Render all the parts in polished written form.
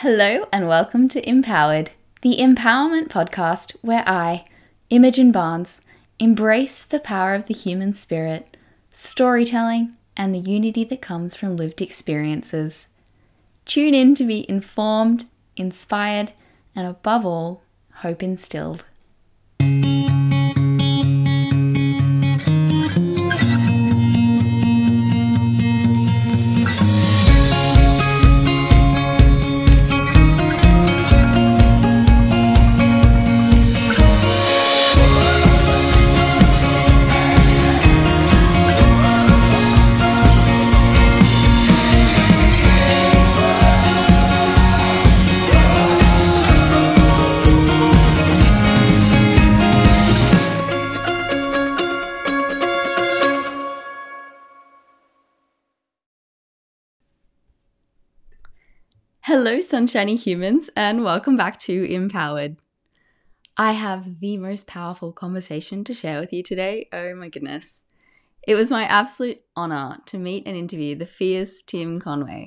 Hello and welcome to Empowered, the empowerment podcast where I, Imogen Barnes, embrace the power of the human spirit, storytelling, and the unity that comes from lived experiences. Tune in to be informed, inspired, and above all, hope instilled. Hello sunshiny humans and welcome back to Empowered. I have the most powerful conversation to share with you today, oh my goodness. It was my absolute honour to meet and interview the fierce Tim Conway.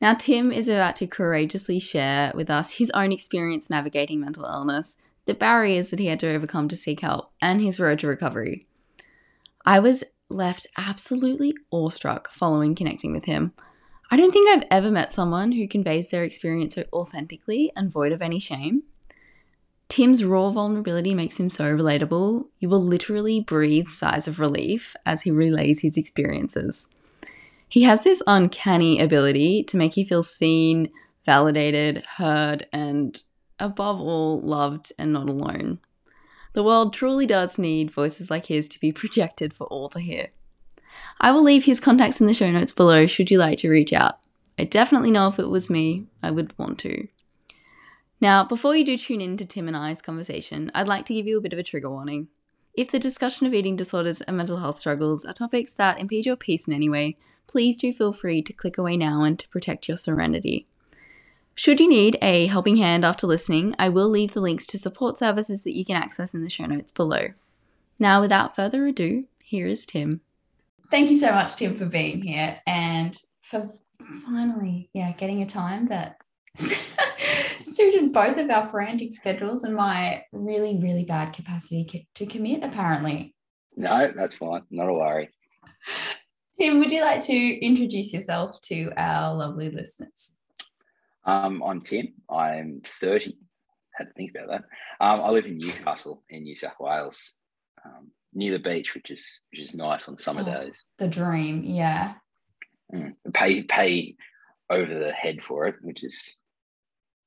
Now Tim is about to courageously share with us his own experience navigating mental illness, the barriers that he had to overcome to seek help, and his road to recovery. I was left absolutely awestruck following connecting with him. I don't think I've ever met someone who conveys their experience so authentically and void of any shame. Tim's raw vulnerability makes him so relatable. You will literally breathe sighs of relief as he relays his experiences. He has this uncanny ability to make you feel seen, validated, heard, and above all, loved and not alone. The world truly does need voices like his to be projected for all to hear. I will leave his contacts in the show notes below should you like to reach out. I definitely know if it was me, I would want to. Now, before you do tune in to Tim and I's conversation, I'd like to give you a bit of a trigger warning. If the discussion of eating disorders and mental health struggles are topics that impede your peace in any way, please do feel free to click away now and to protect your serenity. Should you need a helping hand after listening, I will leave the links to support services that you can access in the show notes below. Now, without further ado, here is Tim. Thank you so much, Tim, for being here and for finally, getting a time that suited both of our frantic schedules and my really, really bad capacity to commit, apparently. No, that's fine. Not a worry. Tim, would you like to introduce yourself to our lovely listeners? I'm Tim. I'm 30. Had to think about that. I live in Newcastle in New South Wales. Near the beach, which is nice on summer days. The dream, yeah. Pay over the head for it, which is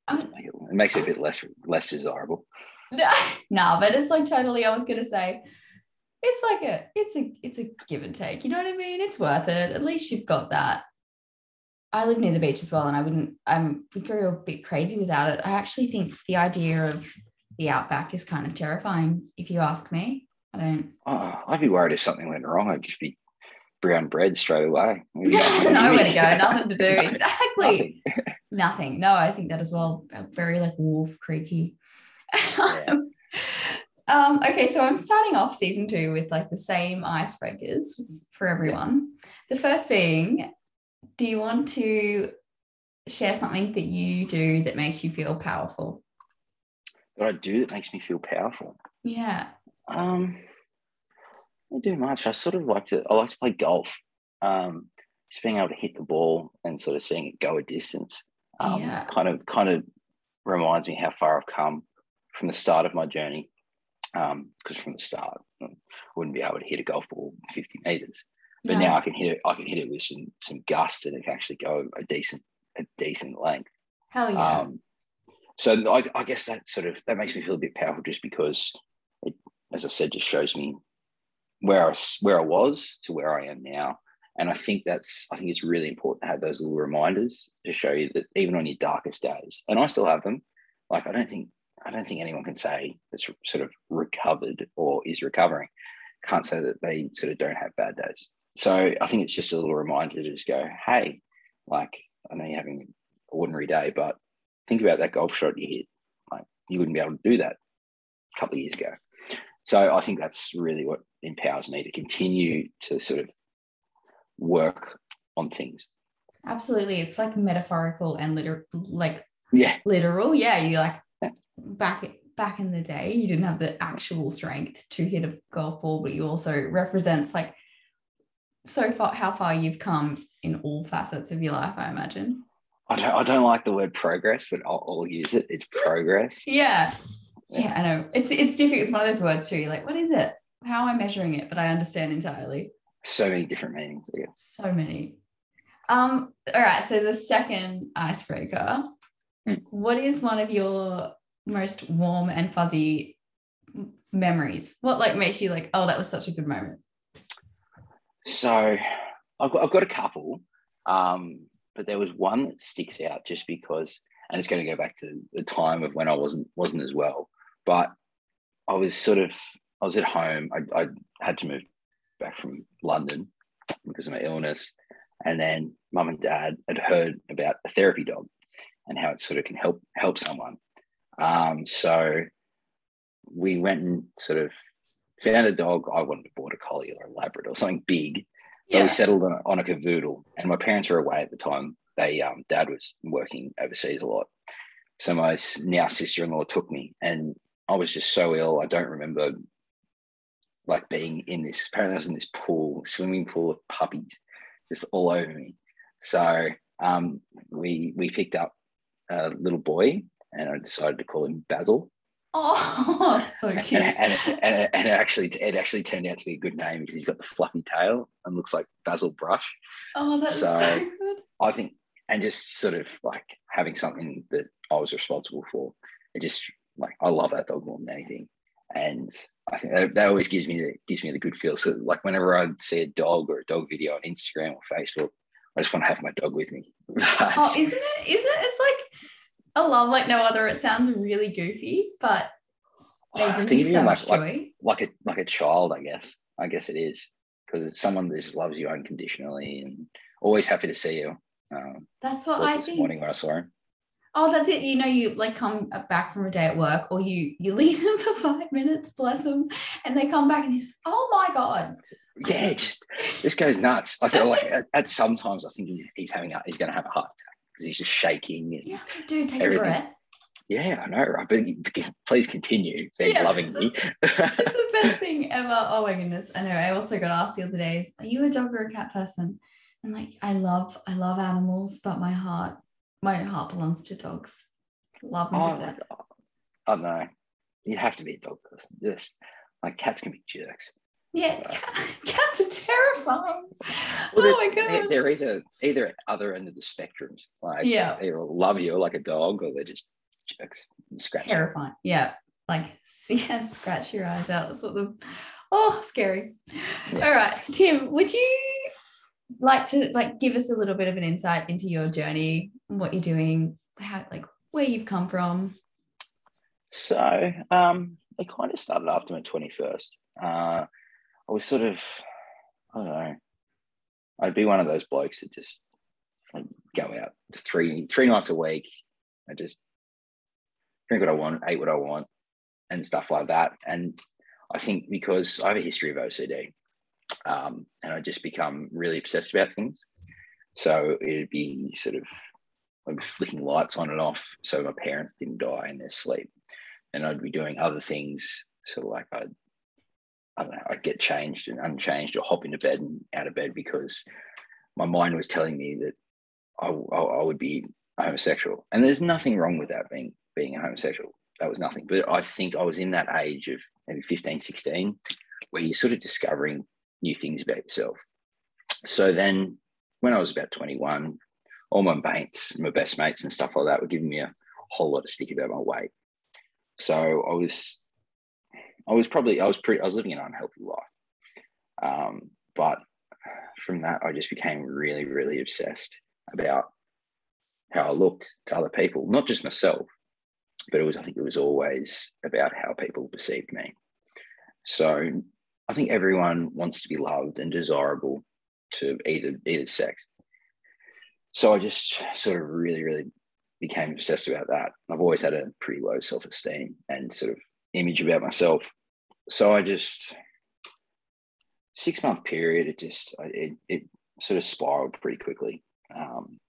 it makes it a bit less desirable. No, but it's like totally. I was gonna say, it's like it's a give and take. You know what I mean? It's worth it. At least you've got that. I live near the beach as well, and we go a bit crazy without it. I actually think the idea of the outback is kind of terrifying, if you ask me. I'd be worried if something went wrong. I'd just be brown bread straight away. Nowhere to go, nothing to do. Exactly. Nothing. No, I think that as well. Very like Wolf Creaky. Yeah. Okay, so I'm starting off season 2 with like the same icebreakers for everyone. Yeah. The first being, do you want to share something that you do that makes you feel powerful? That I do that makes me feel powerful. Yeah. I don't do much. I sort of like to play golf. Just being able to hit the ball and sort of seeing it go a distance kind of reminds me how far I've come from the start of my journey. Because from the start I wouldn't be able to hit a golf ball 50 meters, but now I can hit it with some gust, and it can actually go a decent length. Hell yeah! So I guess that makes me feel a bit powerful, just because it, as I said, just shows me where I was to where I am now. And I think it's really important to have those little reminders to show you that even on your darkest days, and I still have them, like I don't think anyone can say that's sort of recovered or is recovering, can't say that they sort of don't have bad days. So I think it's just a little reminder to just go, hey, like I know you're having an ordinary day, but think about that golf shot you hit. Like you wouldn't be able to do that a couple of years ago. So I think that's really what empowers me to continue to sort of work on things. Absolutely. It's like metaphorical and literal, like Yeah. Literal. Yeah. You're like, back in the day, you didn't have the actual strength to hit a golf ball, but you also represents like so far, how far you've come in all facets of your life, I imagine. I don't like the word progress, but I'll use it. It's progress. Yeah. Yeah, I know. It's difficult. It's one of those words too. You're like, what is it? How am I measuring it? But I understand entirely. So many different meanings, I guess. So many. All right. So the second icebreaker. What is one of your most warm and fuzzy memories? What like makes you like, oh, that was such a good moment? So I've got a couple, but there was one that sticks out just because, and it's going to go back to the time of when I wasn't as well, but I was at home. I had to move back from London because of my illness, and then mum and dad had heard about a therapy dog and how it sort of can help someone. So we went and sort of found a dog. I wanted a border collie or a Labrador or something big. Yeah. But we settled on a cavoodle, and my parents were away at the time. They dad was working overseas a lot, so my now sister-in-law took me, and I was just so ill. I don't remember like being in this. Apparently I was in this swimming pool of puppies just all over me. So we picked up a little boy, and I decided to call him Basil. Oh, that's so cute. And it actually turned out to be a good name because he's got the fluffy tail and looks like Basil Brush. Oh, that's so good. I think, and just sort of like having something that I was responsible for. It just like, I love that dog more than anything. And I think that always gives me the good feel. So like whenever I see a dog or a dog video on Instagram or Facebook, I just want to have my dog with me. Oh, isn't it? It's like a love like no other. It sounds really goofy, but they bring so much joy. Like a child, I guess. I guess it is, because it's someone that just loves you unconditionally and always happy to see you. That's what I think. This morning when I saw him. Oh, that's it. You know, you like come back from a day at work, or you leave them for 5 minutes, bless them, and they come back and you just, oh my God. Yeah, just this goes nuts. I feel like at sometimes I think he's going to have a heart attack because he's just shaking. And yeah, dude, take everything. A breath. Yeah, I know, right? But please continue. They're loving me. It's the best thing ever. Oh my goodness. I know. I also got asked the other day, are you a dog or a cat person? And like, I love animals, but my heart belongs to dogs. Love them to death. Oh no, you have to be a dog person. Just like cats can be jerks. Yeah, cats are terrifying. Well, oh my God. They're either at other end of the spectrums. Like they will love you like a dog, or they're just jerks. Terrifying. You. Yeah. Like scratch your eyes out. That's what scary. Yeah. All right. Tim, would you like to like give us a little bit of an insight into your journey, what you're doing, how like where you've come from? So it kind of started after my 21st. I was sort of, I don't know, I'd be one of those blokes that just like go out three nights a week. I just drink what I want, ate what I want, and stuff like that. And I think because I have a history of OCD, and I just become really obsessed about things. So it'd be sort of I'd be flicking lights on and off so my parents didn't die in their sleep. And I'd be doing other things, sort of like I don't know, I'd get changed and unchanged or hop into bed and out of bed because my mind was telling me that I would be a homosexual. And there's nothing wrong with that, being a homosexual. That was nothing. But I think I was in that age of maybe 15, 16, where you're sort of discovering new things about yourself. So then when I was about 21, all my best mates and stuff like that were giving me a whole lot of stick about my weight. So I was living an unhealthy life. But from that, I just became really, really obsessed about how I looked to other people, not just myself, but I think it was always about how people perceived me. So I think everyone wants to be loved and desirable to either sex. So I just sort of really, really became obsessed about that. I've always had a pretty low self-esteem and sort of image about myself. So I just 6 month period, it sort of spiraled pretty quickly.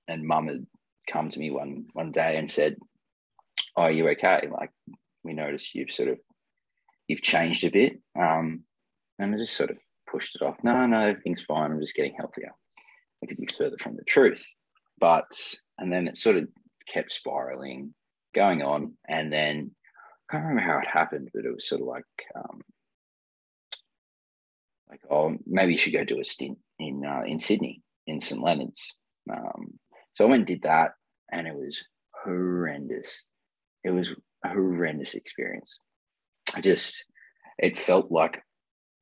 And mum had come to me one day and said, oh, are you okay? Like, we noticed you've sort of, you've changed a bit. And I just sort of pushed it off. No, everything's fine. I'm just getting healthier. I could be further from the truth. But, and then it sort of kept spiraling, going on. And then I can't remember how it happened, but it was sort of like, oh, maybe you should go do a stint in Sydney, in St. Leonard's. So I went and did that, and it was horrendous. It was a horrendous experience. It felt like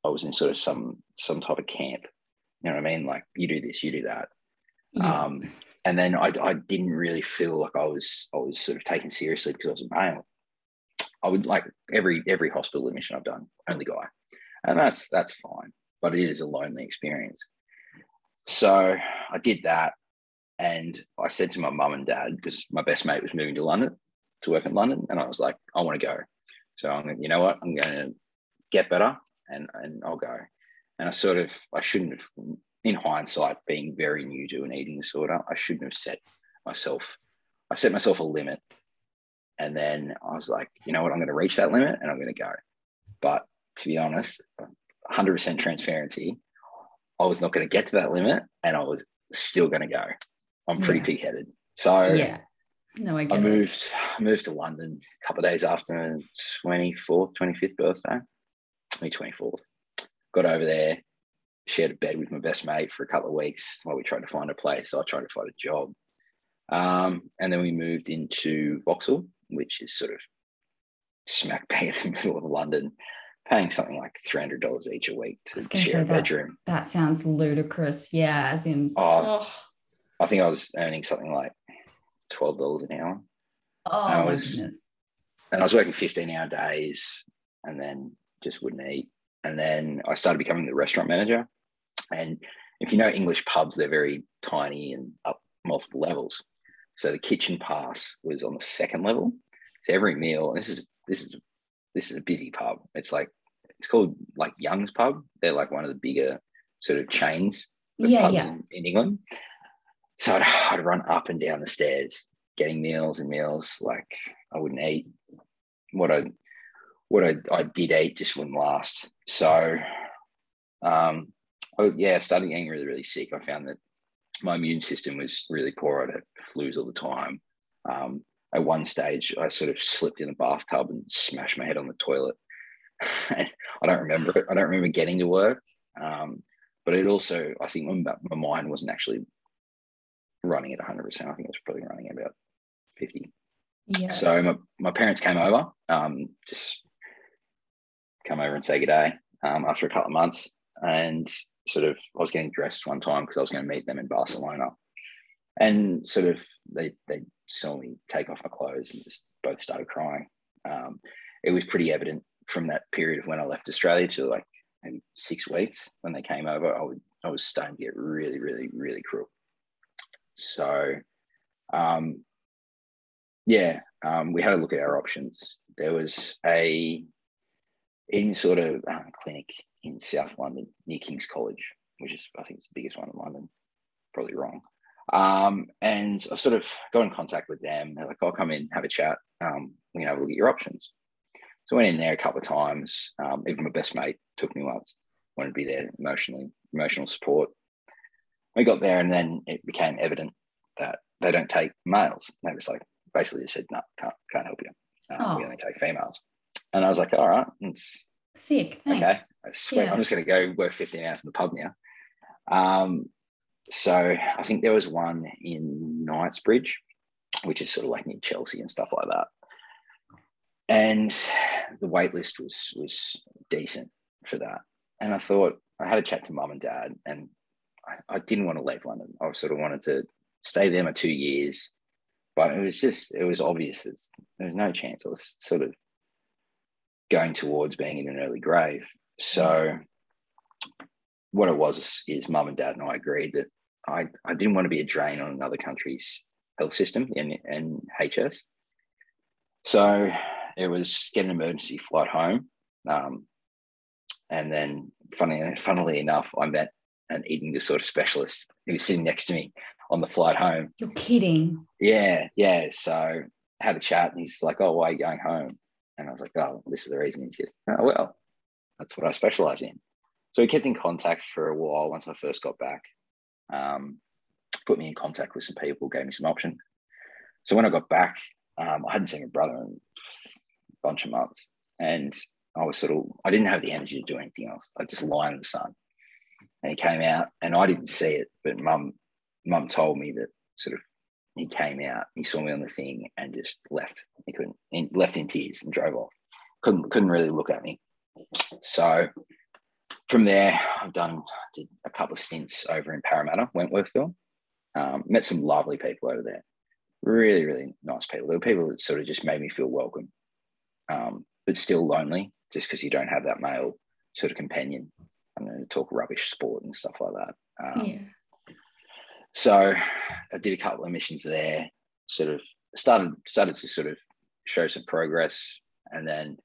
I was in sort of some type of camp. You know what I mean? Like, you do this, you do that. Yeah. And then I didn't really feel like I was sort of taken seriously because I was a male. I would, like, every hospital admission I've done, only guy. And that's fine, but it is a lonely experience. So I did that, and I said to my mum and dad, because my best mate was moving to London to work in London, and I was like, I want to go. So I'm going, you know what, I'm going to get better and I'll go. And I shouldn't have, in hindsight, being very new to an eating disorder, I shouldn't have set myself a limit. And then I was like, you know what, I'm going to reach that limit and I'm going to go. But to be honest, 100% transparency, I was not going to get to that limit and I was still going to go. I'm pretty pig-headed. So yeah, no, I get it. I moved to London a couple of days after my 25th birthday. My 24th. Got over there, shared a bed with my best mate for a couple of weeks while we tried to find a place. So I tried to find a job. And then we moved into Vauxhall, which is sort of smack bang in the middle of London, paying something like $300 each a week to share a bedroom. That sounds ludicrous. Yeah, as in... I think I was earning something like $12 an hour. Oh, and I was working 15-hour days and then just wouldn't eat. And then I started becoming the restaurant manager. And if you know English pubs, they're very tiny and up multiple levels. So the kitchen pass was on the second level. So every meal, and this is a busy pub. It's called like Young's Pub. They're like one of the bigger sort of chains of pubs in England. So I'd run up and down the stairs, getting meals and meals. Like, I wouldn't eat. What I did eat just wouldn't last. So, I started getting really, really sick. I found that my immune system was really poor. I'd have flus all the time. At one stage, I sort of slipped in a bathtub and smashed my head on the toilet. I don't remember it. I don't remember getting to work. But it also, I think my mind wasn't actually running at 100%. I think it was probably running at about 50. Yeah. So my parents came over, just come over and say good day after a couple of months. And sort of, I was getting dressed one time because I was going to meet them in Barcelona. And sort of, they saw me take off my clothes and just both started crying. It was pretty evident from that period of when I left Australia to like maybe 6 weeks when they came over, I was starting to get really, really, really cruel. So, we had a look at our options. There was a eating sort of clinic in South London near King's College, which is, I think it's the biggest one in London, probably wrong. And I sort of got in contact with them. They're like, I'll come in, have a chat. We can have a look at your options. So I went in there a couple of times. Even my best mate took me once. Wanted to be there emotional support. We got there and then it became evident that they don't take males. And they was like, basically they said, no, can't help you. We only take females. And I was like, all right. Sick. Thanks. Okay. I swear, yeah. I'm just going to go work 15 hours in the pub now. So I think there was one in Knightsbridge, which is sort of like near Chelsea and stuff like that. And the wait list was decent for that. And I thought, I had a chat to mum and dad, and I didn't want to leave London. I sort of wanted to stay there my 2 years, but it was obvious that there was no chance. I was sort of going towards being in an early grave. So what it was is mum and dad and I agreed that I didn't want to be a drain on another country's health system and HS. So it was get an emergency flight home. And then funnily enough, I met an eating disorder specialist who was sitting next to me on the flight home. You're kidding. Yeah. So had a chat, and he's like, oh, why are you going home? And I was like, oh, this is the reason. He goes, oh, well, that's what I specialize in. So we kept in contact for a while once I first got back. Put me in contact with some people, gave me some options. So when I got back, I hadn't seen my brother in a bunch of months. And I was sort of, I didn't have the energy to do anything else. I just lie in the sun. And he came out, and I didn't see it, but mum told me that sort of he came out, he saw me on the thing and just left. He couldn't, left in tears and drove off. Couldn't really look at me. So from there, did a couple of stints over in Parramatta, Wentworthville. Met some lovely people over there. Really, really nice people. There were people that sort of just made me feel welcome, but still lonely, just because you don't have that male sort of companion. I'm going to talk rubbish sport and stuff like that. So I did a couple of missions there, sort of started to sort of show some progress, and then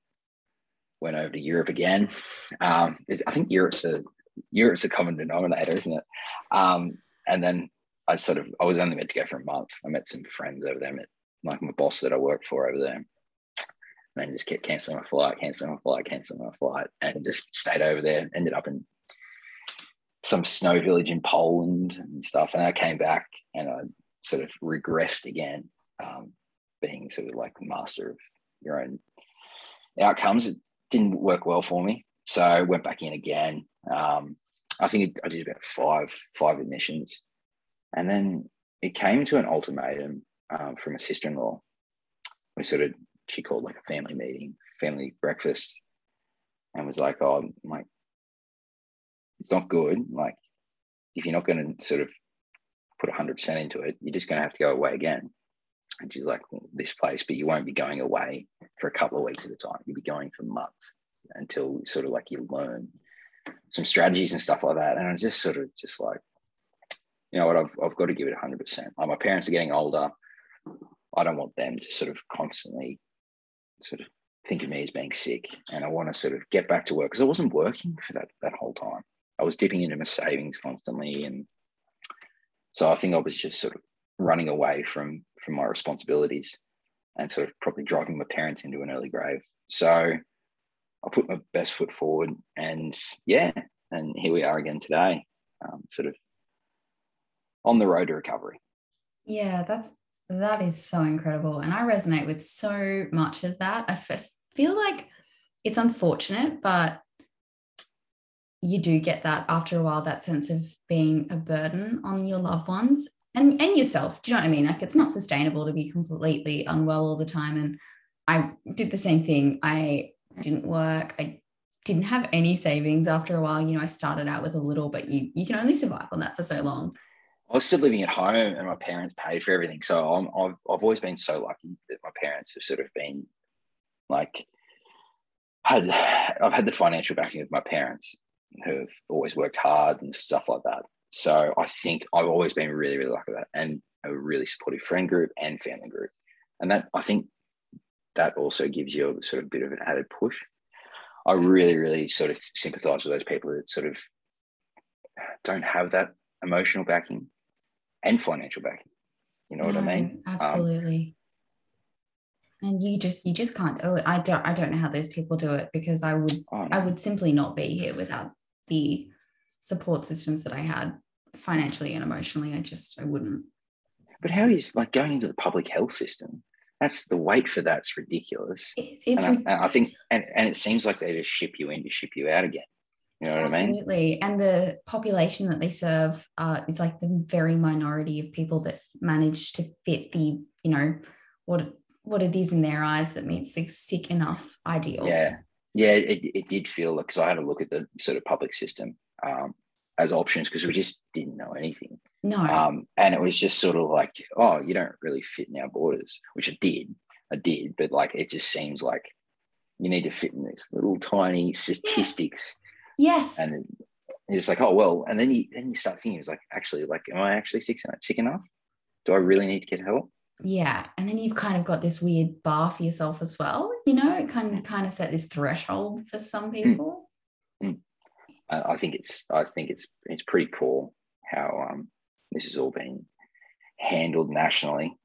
went over to Europe again. I think Europe's a common denominator, isn't it? And then I was only meant to go for a month. I met some friends over there, met like my boss that I worked for over there, and then just kept cancelling my flight, and just stayed over there. Ended up in some snow village in Poland and stuff. And I came back and I sort of regressed again, being sort of like the master of your own outcomes. It didn't work well for me. So I went back in again. I think I did about five admissions. And then it came to an ultimatum from a sister-in-law. She called like a family meeting, family breakfast, and was like, oh, like, it's not good. Like, if you're not going to sort of put 100% into it, you're just going to have to go away again. And she's like, well, this place, but you won't be going away for a couple of weeks at a time. You'll be going for months until sort of like you learn some strategies and stuff like that. And I was just sort of just like, you know what, I've got to give it 100%. Like, my parents are getting older. I don't want them to sort of constantly sort of think of me as being sick, and I want to sort of get back to work, because I wasn't working for that whole time. I was dipping into my savings constantly, and so I think I was just sort of running away from my responsibilities, and sort of probably driving my parents into an early grave. So I put my best foot forward, and here we are again today, sort of on the road to recovery. Yeah, that is so incredible, and I resonate with so much of that. I first feel like it's unfortunate, but you do get that after a while, that sense of being a burden on your loved ones and yourself. Do you know what I mean? Like, it's not sustainable to be completely unwell all the time. And I did the same thing. I didn't work. I didn't have any savings after a while. You know, I started out with a little, but you can only survive on that for so long. I was still living at home, and my parents paid for everything. So I've always been so lucky that my parents have sort of been like, I've had the financial backing of my parents, who have always worked hard and stuff like that. So I think I've always been really, really lucky with that, and a really supportive friend group and family group. And that, I think that also gives you a sort of bit of an added push. I really, really sort of sympathise with those people that sort of don't have that emotional backing and financial backing. You know what I mean? Absolutely. And you just can't do it. I don't know how those people do it, because I would simply not be here without the support systems that I had financially and emotionally. I wouldn't. But how is, like, going into the public health system? That's the wait for that's ridiculous. I think it seems like they just ship you in to ship you out again. You know what I mean? Absolutely. And the population that they serve is like the very minority of people that manage to fit the, you know, what it is in their eyes that meets the sick enough ideal. Yeah. Yeah, it did feel like, because I had a look at the sort of public system as options, because we just didn't know anything. No. And it was just sort of like, oh, you don't really fit in our borders, which I did. But like, it just seems like you need to fit in this little tiny statistics. Yeah. Yes. And it's like, oh, well, and then you start thinking, it's like, actually, like, am I actually sick enough? Do I really need to get help? Yeah. And then you've kind of got this weird bar for yourself as well. You know, it kind of set this threshold for some people. Mm. I think it's pretty poor how this has all been handled nationally.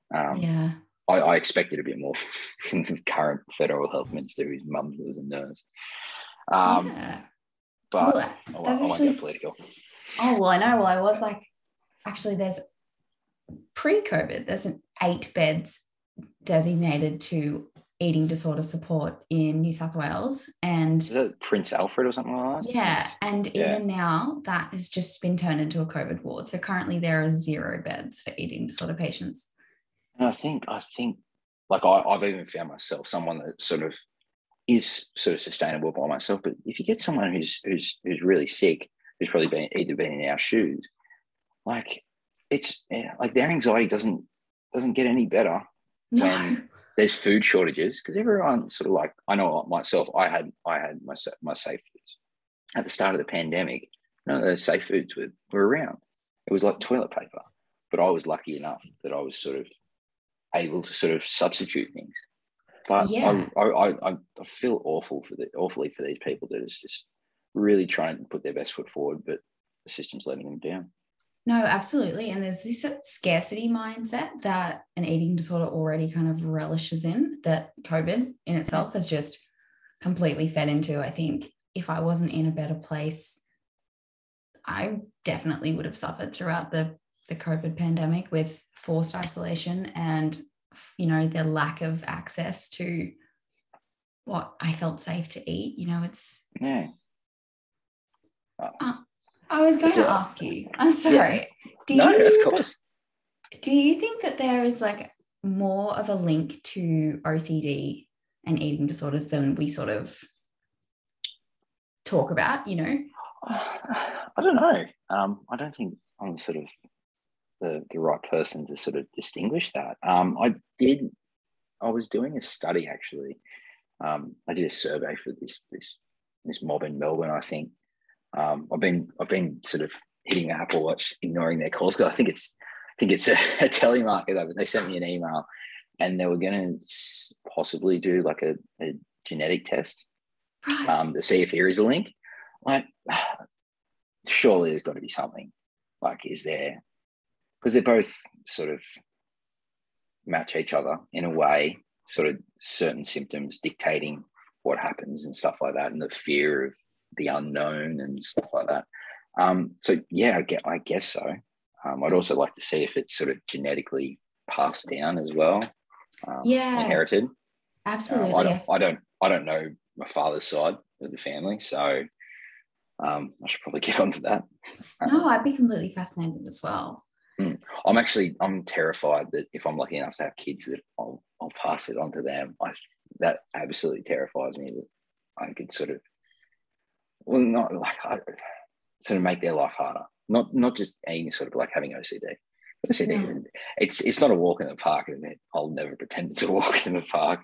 I expected a bit more from the current federal health minister, whose mum was a nurse. Yeah. But well, I won't get political. Oh, well, I know. Well, I was like, actually, there's pre-COVID, there's an 8 beds designated to eating disorder support in New South Wales. And is that Prince Alfred or something like that? Yeah. And even now, that has just been turned into a COVID ward. So currently there are 0 beds for eating disorder patients. And I think like I've even found myself someone that sort of is sustainable by myself. But if you get someone who's really sick, who's probably been in our shoes, like it's like their anxiety doesn't get any better when there's food shortages, because everyone sort of like, I know myself, I had my safe foods at the start of the pandemic. None of those safe foods were around. It was like toilet paper, but I was lucky enough that I was sort of able to sort of substitute things. But yeah. I feel awfully for these people that is just really trying to put their best foot forward, but the system's letting them down. No, absolutely. And there's this scarcity mindset that an eating disorder already kind of relishes in, that COVID in itself has just completely fed into. I think if I wasn't in a better place, I definitely would have suffered throughout the COVID pandemic with forced isolation and, you know, the lack of access to what I felt safe to eat. You know, it's... Yeah. I was going to ask you, I'm sorry. Yeah. Do you think that there is like more of a link to OCD and eating disorders than we sort of talk about, you know? I don't know. I don't think I'm sort of the right person to sort of distinguish that. I was doing a study actually. I did a survey for this mob in Melbourne, I think. I've been sort of hitting the Apple Watch, ignoring their calls, because I think it's a telemarketer, but they sent me an email and they were going to possibly do like a genetic test to see if there is a link. Like, surely there's got to be something. Like, is there? Because they both sort of match each other in a way, sort of certain symptoms dictating what happens and stuff like that, and the fear of the unknown and stuff like that. So yeah, I guess so. I'd also like to see if it's sort of genetically passed down as well. Inherited. Absolutely. I don't know my father's side of the family, so I should probably get onto that. No, I'd be completely fascinated as well. I'm terrified that if I'm lucky enough to have kids, that I'll pass it on to them. That absolutely terrifies me, that I could sort of, well, not like sort of make their life harder. Not just any sort of like having OCD. It's not a walk in the park, and I'll never pretend it's a walk in the park.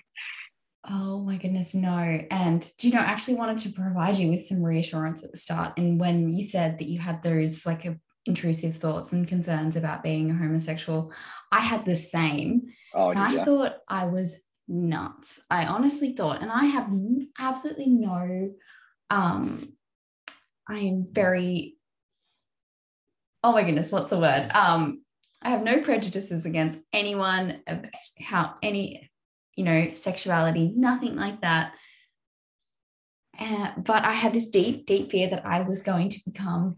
Oh my goodness, no. And do you know, I actually wanted to provide you with some reassurance at the start. And when you said that you had those like intrusive thoughts and concerns about being a homosexual, I had the same. Oh, and I thought I was nuts. I honestly thought, and I have absolutely no. I am very, oh my goodness, what's the word? I have no prejudices against anyone, how any, you know, sexuality, nothing like that. But I had this deep, deep fear that I was going to become,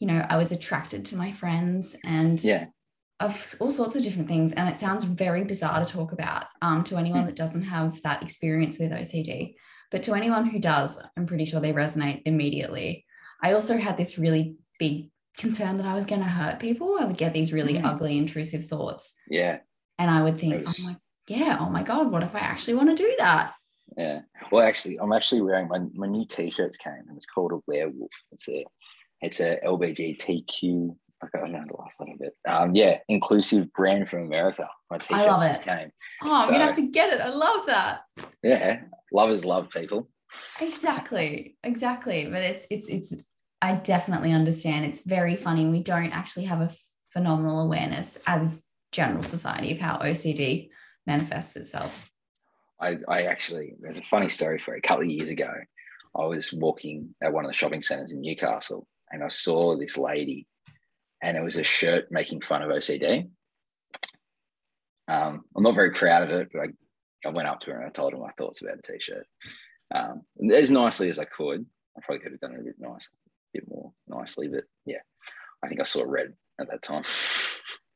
you know, I was attracted to my friends and of all sorts of different things. And it sounds very bizarre to talk about to anyone that doesn't have that experience with OCD. But to anyone who does, I'm pretty sure they resonate immediately. I also had this really big concern that I was going to hurt people. I would get these really ugly, intrusive thoughts. Yeah. And I would think, oh my God, what if I actually want to do that? Yeah. Well, actually, I'm actually wearing my new T-shirts came, and it's called a werewolf. It's a LGBTQ, I don't know the last letter of it. Inclusive brand from America. My T-shirts, I love it. Came. Oh, I'm going to have to get it. I love that. Yeah. Love is love, people. Exactly. But it's I definitely understand. It's very funny. We don't actually have a phenomenal awareness as general society of how OCD manifests itself. I actually, there's a funny story for a couple of years ago. I was walking at one of the shopping centres in Newcastle, and I saw this lady, and it was a shirt making fun of OCD. I'm not very proud of it, but I went up to her and I told her my thoughts about a t-shirt. As nicely as I could. I probably could have done it a bit more nicely, but yeah, I think I saw red at that time.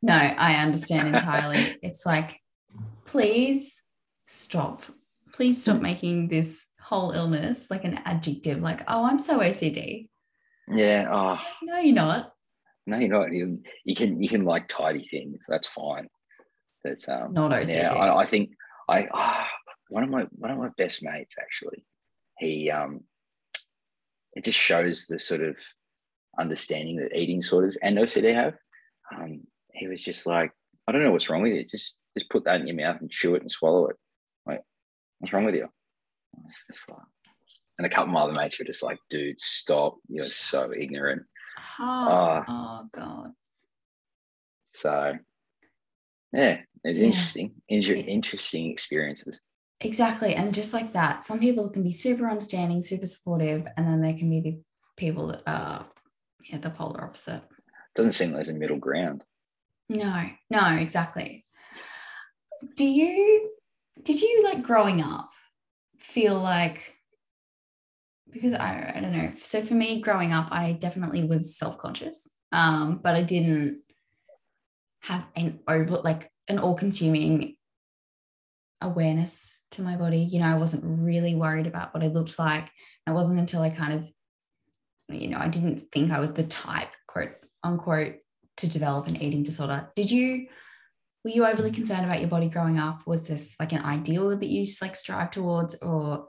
No, I understand entirely. It's like, please stop. Please stop making this whole illness like an adjective, like, oh, I'm so OCD. Yeah. Oh. No, you're not. No, you're not. You can like tidy things. That's fine. That's not OCD. Yeah, I think one of my best mates, actually, he it just shows the sort of understanding that eating disorders and OCD have. He was just like, I don't know what's wrong with you. Just put that in your mouth and chew it and swallow it. Like, what's wrong with you? And a couple of my other mates were just like, dude, stop. You're so ignorant. Oh God. So, yeah, it was interesting. Interesting experiences. Exactly. And just like that, some people can be super understanding, super supportive, and then they can be the people that are the polar opposite. Doesn't seem like there's a middle ground. No, exactly. Did you like growing up feel like, because I don't know. So for me growing up, I definitely was self-conscious, but I didn't have an all-consuming awareness to my body. You know, I wasn't really worried about what I looked like. It wasn't until I kind of, you know, I didn't think I was the type, quote unquote, to develop an eating disorder. Were you overly concerned about your body growing up? Was this like an ideal that you just like strive towards, or?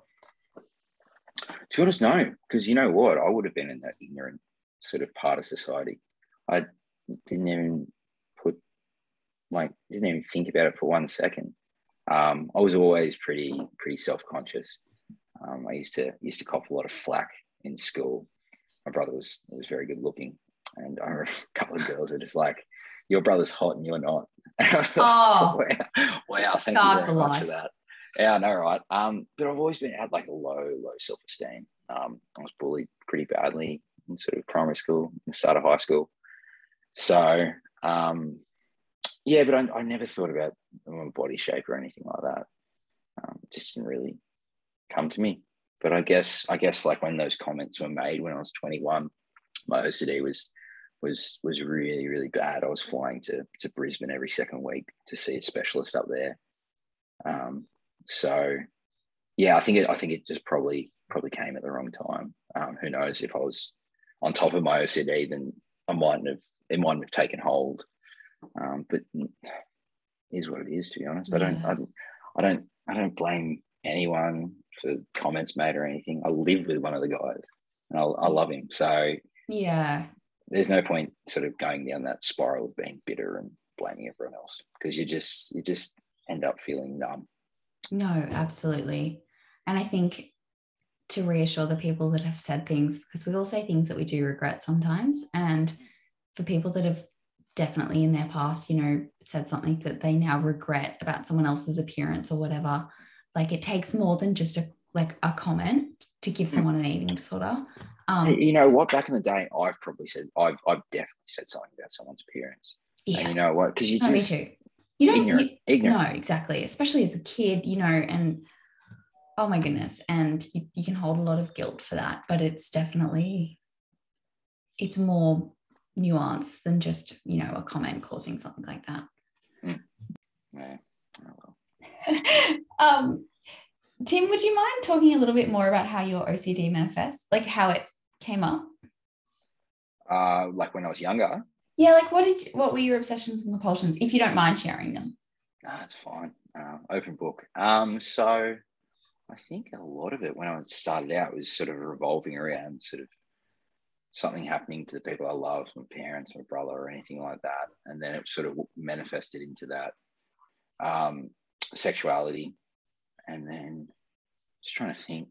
To be honest, no, because you know what? I would have been in that ignorant sort of part of society. I didn't even think about it for 1 second. I was always pretty self-conscious. I used to cop a lot of flack in school. My brother was very good looking, and I remember a couple of girls were just like, "Your brother's hot and you're not." Oh, wow! Thank you very much for that. Yeah, no, right. But I've always been at like a low self-esteem. I was bullied pretty badly in sort of primary school and start of high school. So, yeah, but I never thought about my body shape or anything like that. It just didn't really come to me. But I guess like when those comments were made when I was 21, my OCD was really, really bad. I was flying to Brisbane every second week to see a specialist up there. So yeah, I think it just probably came at the wrong time. Who knows, if I was on top of my OCD, then it mightn't have taken hold. But it is what it is, to be honest. Yeah. I don't blame anyone for comments made or anything. I live with one of the guys and I love him. So yeah, there's no point sort of going down that spiral of being bitter and blaming everyone else, because you just end up feeling numb. No, absolutely. And I think to reassure the people that have said things, because we all say things that we do regret sometimes, and for people that have definitely in their past, you know, said something that they now regret about someone else's appearance or whatever, like it takes more than just a comment to give someone an eating disorder. You know what, back in the day, I've definitely said something about someone's appearance. Yeah. And you know what, because me too. You don't, ignorant. No, exactly. Especially as a kid, you know, and oh my goodness. And you can hold a lot of guilt for that, but it's definitely, it's more nuanced than just, you know, a comment causing something like that. Mm. Yeah. Oh, well. Tim, would you mind talking a little bit more about how your OCD manifests, like how it came up? Like when I was younger. Yeah, like what were your obsessions and compulsions, if you don't mind sharing them? No, that's fine. Open book. So I think a lot of it when I started out was sort of revolving around sort of something happening to the people I love, my parents, my brother, or anything like that. And then it sort of manifested into that sexuality. And then just trying to think,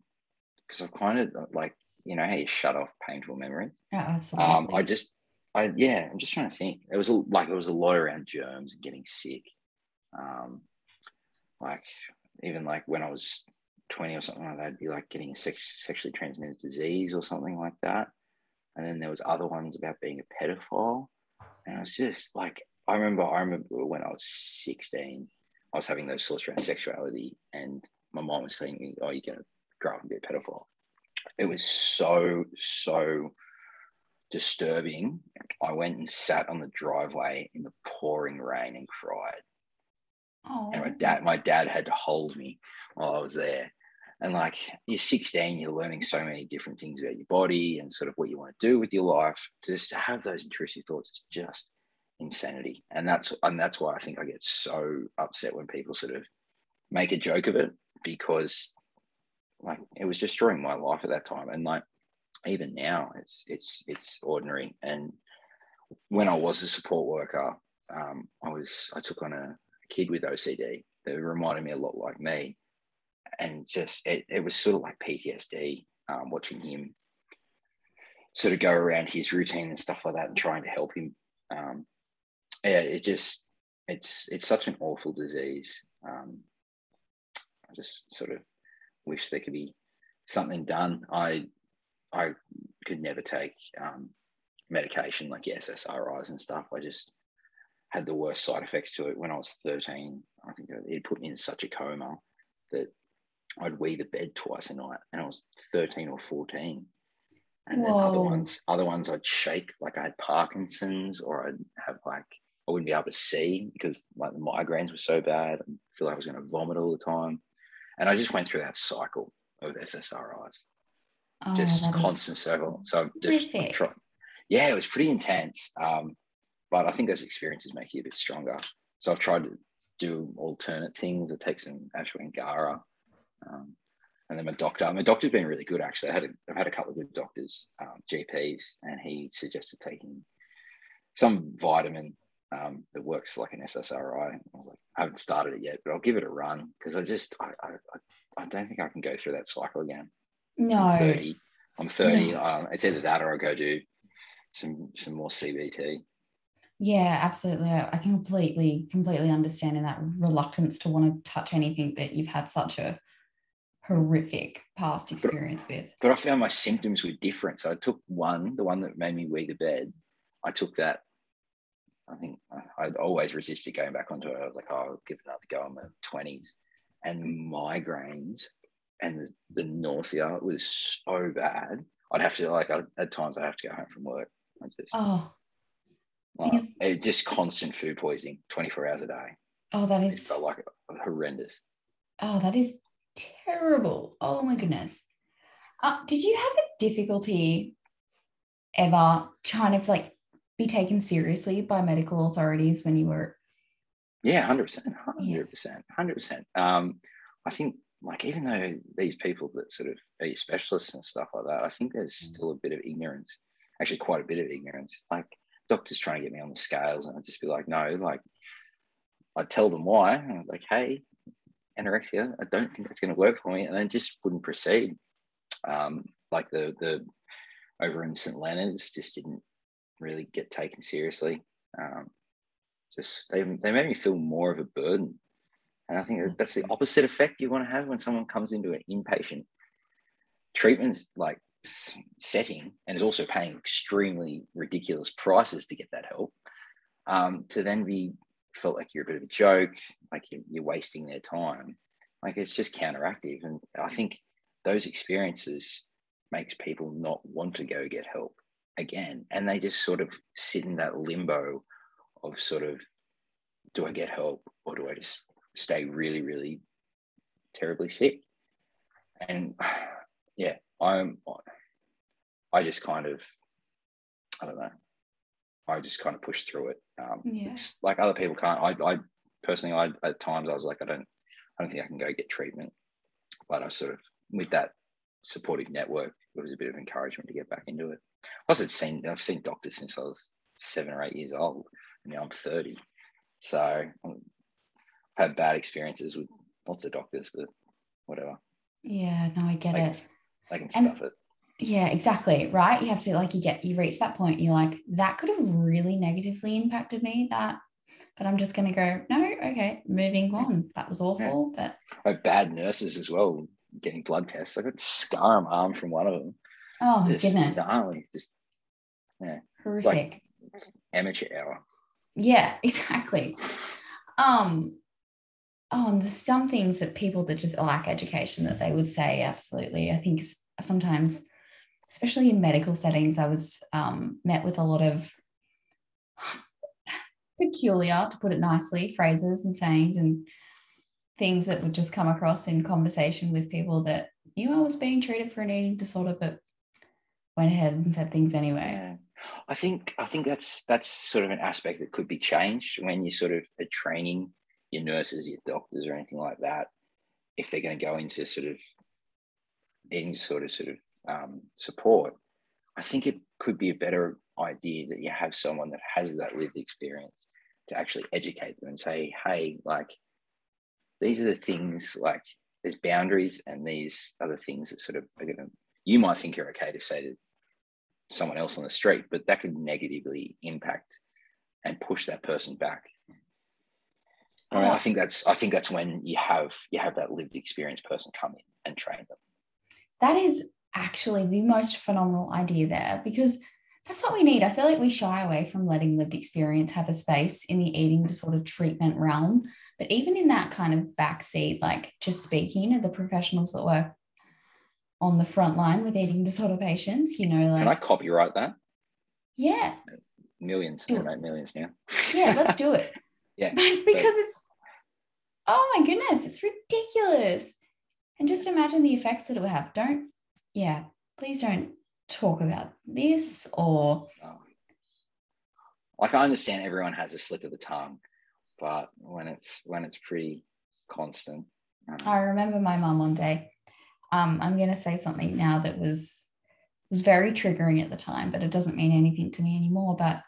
because I've kind of like, you know, how you shut off painful memories. Oh, absolutely. I'm just trying to think. It was a lot around germs and getting sick. Like even like when I was 20 or something like that, I'd be like getting a sexually transmitted disease or something like that. And then there was other ones about being a pedophile. And it was just like I remember when I was 16, I was having those thoughts around sexuality, and my mom was telling me, "Oh, you're going to grow up and be a pedophile." It was so disturbing. I went and sat on the driveway in the pouring rain and cried. Oh. And my dad had to hold me while I was there. And like, you're 16, you're learning so many different things about your body and sort of what you want to do with your life. Just to have those intrusive thoughts is just insanity. And that's why I think I get so upset when people sort of make a joke of it, because like, it was destroying my life at that time. And like, even now it's ordinary. And when I was a support worker, I took on a kid with OCD that reminded me a lot like me. And just it was sort of like PTSD, watching him sort of go around his routine and stuff like that and trying to help him. It's such an awful disease. I just sort of wish there could be something done. I could never take medication like SSRIs and stuff. I just had the worst side effects to it. When I was 13, I think it put me in such a coma that I'd wee the bed twice a night, and I was 13 or 14. And Whoa. Then other ones I'd shake, like I had Parkinson's, or I'd have like, I wouldn't be able to see because like the migraines were so bad. I feel like I was going to vomit all the time. And I just went through that cycle of SSRIs. Oh, just constant circle. So just it was pretty intense. But I think those experiences make you a bit stronger. So I've tried to do alternate things. I take some ashwagandha. And then my doctor's been really good, actually. I've had a couple of good doctors, GPs, and he suggested taking some vitamin that works like an SSRI. I was like, I haven't started it yet, but I'll give it a run, because I don't think I can go through that cycle again. No. I'm 30. No. It's either that or I'll go do some more CBT. Yeah, absolutely. I can completely understand in that reluctance to want to touch anything that you've had such a horrific past experience with. But I found my symptoms were different. So I took the one that made me wee the bed. I took that. I think I'd always resisted going back onto it. I was like, oh, I'll give it another go in my 20s. And the migraines and the nausea was so bad. At times I'd have to go home from work. Just constant food poisoning 24 hours a day. Oh, that is... It felt like horrendous. Oh, that is terrible. Oh, my goodness. Did you have a difficulty ever trying to, like, be taken seriously by medical authorities when you were... Yeah, 100%. I think, like, even though these people that sort of are specialists and stuff like that, I think there's still a bit of ignorance, actually quite a bit of ignorance. Like, doctors trying to get me on the scales, and I'd just be like, no, like, I'd tell them why. And I was like, hey, anorexia, I don't think that's going to work for me. And then just wouldn't proceed. Like the over in St. Leonard's just didn't really get taken seriously. They made me feel more of a burden. And I think that's the opposite effect you want to have when someone comes into an inpatient treatment, like, setting, and is also paying extremely ridiculous prices to get that help, to then be felt like you're a bit of a joke, like you're wasting their time. Like, it's just counteractive. And I think those experiences makes people not want to go get help again, and they just sort of sit in that limbo of sort of, do I get help, or do I just stay really, really terribly sick? And yeah, I just kind of, I don't know, I just kind of push through it. It's like other people can't. I personally, at times I was like, I don't think I can go get treatment. But I sort of, with that supportive network, it was a bit of encouragement to get back into it. Plus, I've seen doctors since I was 7 or 8 years old, and now I'm 30. So I've had bad experiences with lots of doctors, but whatever. Yeah, no, I get it. They can stuff it. Yeah, exactly. Right. You have to, like, you reach that point, you're like, that could have really negatively impacted me, that, but I'm just going to go, no, okay, moving on. That was awful. Yeah. But bad nurses as well, getting blood tests. I got a scar on my arm from one of them. Oh, my goodness. Gnarly. Just, yeah. Horrific. Like, amateur hour. Yeah, exactly. Oh, and some things that people that just lack education that they would say, absolutely. I think sometimes, especially in medical settings, I was met with a lot of peculiar, to put it nicely, phrases and sayings and things that would just come across in conversation with people that knew I was being treated for an eating disorder, but went ahead and said things anyway. I think that's sort of an aspect that could be changed when you sort of are training your nurses, your doctors, or anything like that, if they're going to go into sort of eating disorder support. I think it could be a better idea that you have someone that has that lived experience to actually educate them and say, hey, like, these are the things, like, there's boundaries and these are the things that sort of are going to, you might think you're okay to say to someone else on the street, but that could negatively impact and push that person back. I mean, I think that's when you have that lived experience person come in and train them. That is actually the most phenomenal idea there, because that's what we need. I feel like we shy away from letting lived experience have a space in the eating disorder treatment realm. But even in that kind of backseat, like just speaking to the professionals that work on the front line with eating disorder patients, you know, like... Can I copyright that? Yeah. Millions. I make millions now. Yeah, let's do it. Yeah. Because it's, oh my goodness, it's ridiculous. And just imagine the effects that it will have. Please don't talk about this or... Oh. Like, I understand everyone has a slip of the tongue, but when it's pretty constant. I remember my mum one day. I'm going to say something now that was very triggering at the time, but it doesn't mean anything to me anymore. But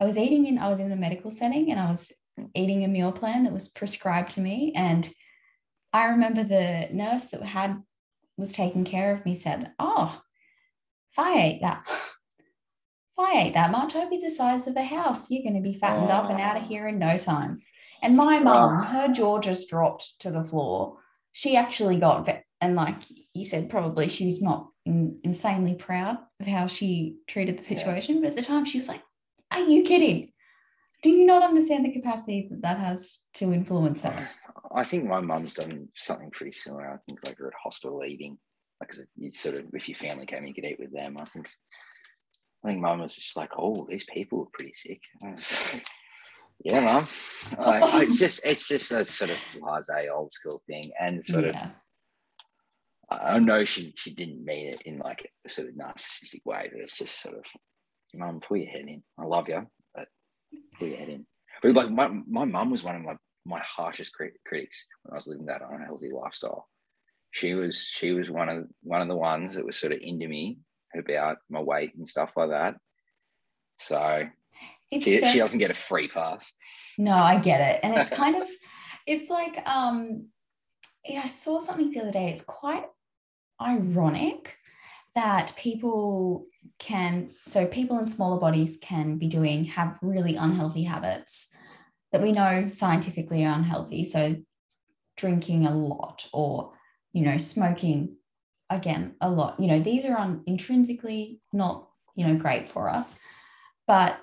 I was in a medical setting and I was eating a meal plan that was prescribed to me. And I remember the nurse that was taking care of me said, oh, if I ate that much, I'd be the size of a house. You're going to be fattened up and out of here in no time. And my mum, her jaw just dropped to the floor. She actually got... And like you said, probably she was not insanely proud of how she treated the situation. Yeah. But at the time she was like, are you kidding? Do you not understand the capacity that has to influence her? I think my mum's done something pretty similar. I think like we're at hospital eating, because like sort of, if your family came, you could eat with them. I think mum was just like, oh, these people are pretty sick. Like, yeah, mum. Like, it's just that sort of blasé old school thing. And sort of, I know she didn't mean it in like a sort of narcissistic way, but it's just sort of, mum, pull your head in. I love you, but pull your head in. But like my mum was one of my harshest critics when I was living that unhealthy lifestyle. She was one of the ones that was sort of into me about my weight and stuff like that. So she doesn't get a free pass. No, I get it. And it's kind of, it's like, I saw something the other day. It's quite ironic that people in smaller bodies can be have really unhealthy habits that we know scientifically are unhealthy. So drinking a lot or, you know, smoking again a lot, you know, these are intrinsically not, you know, great for us, but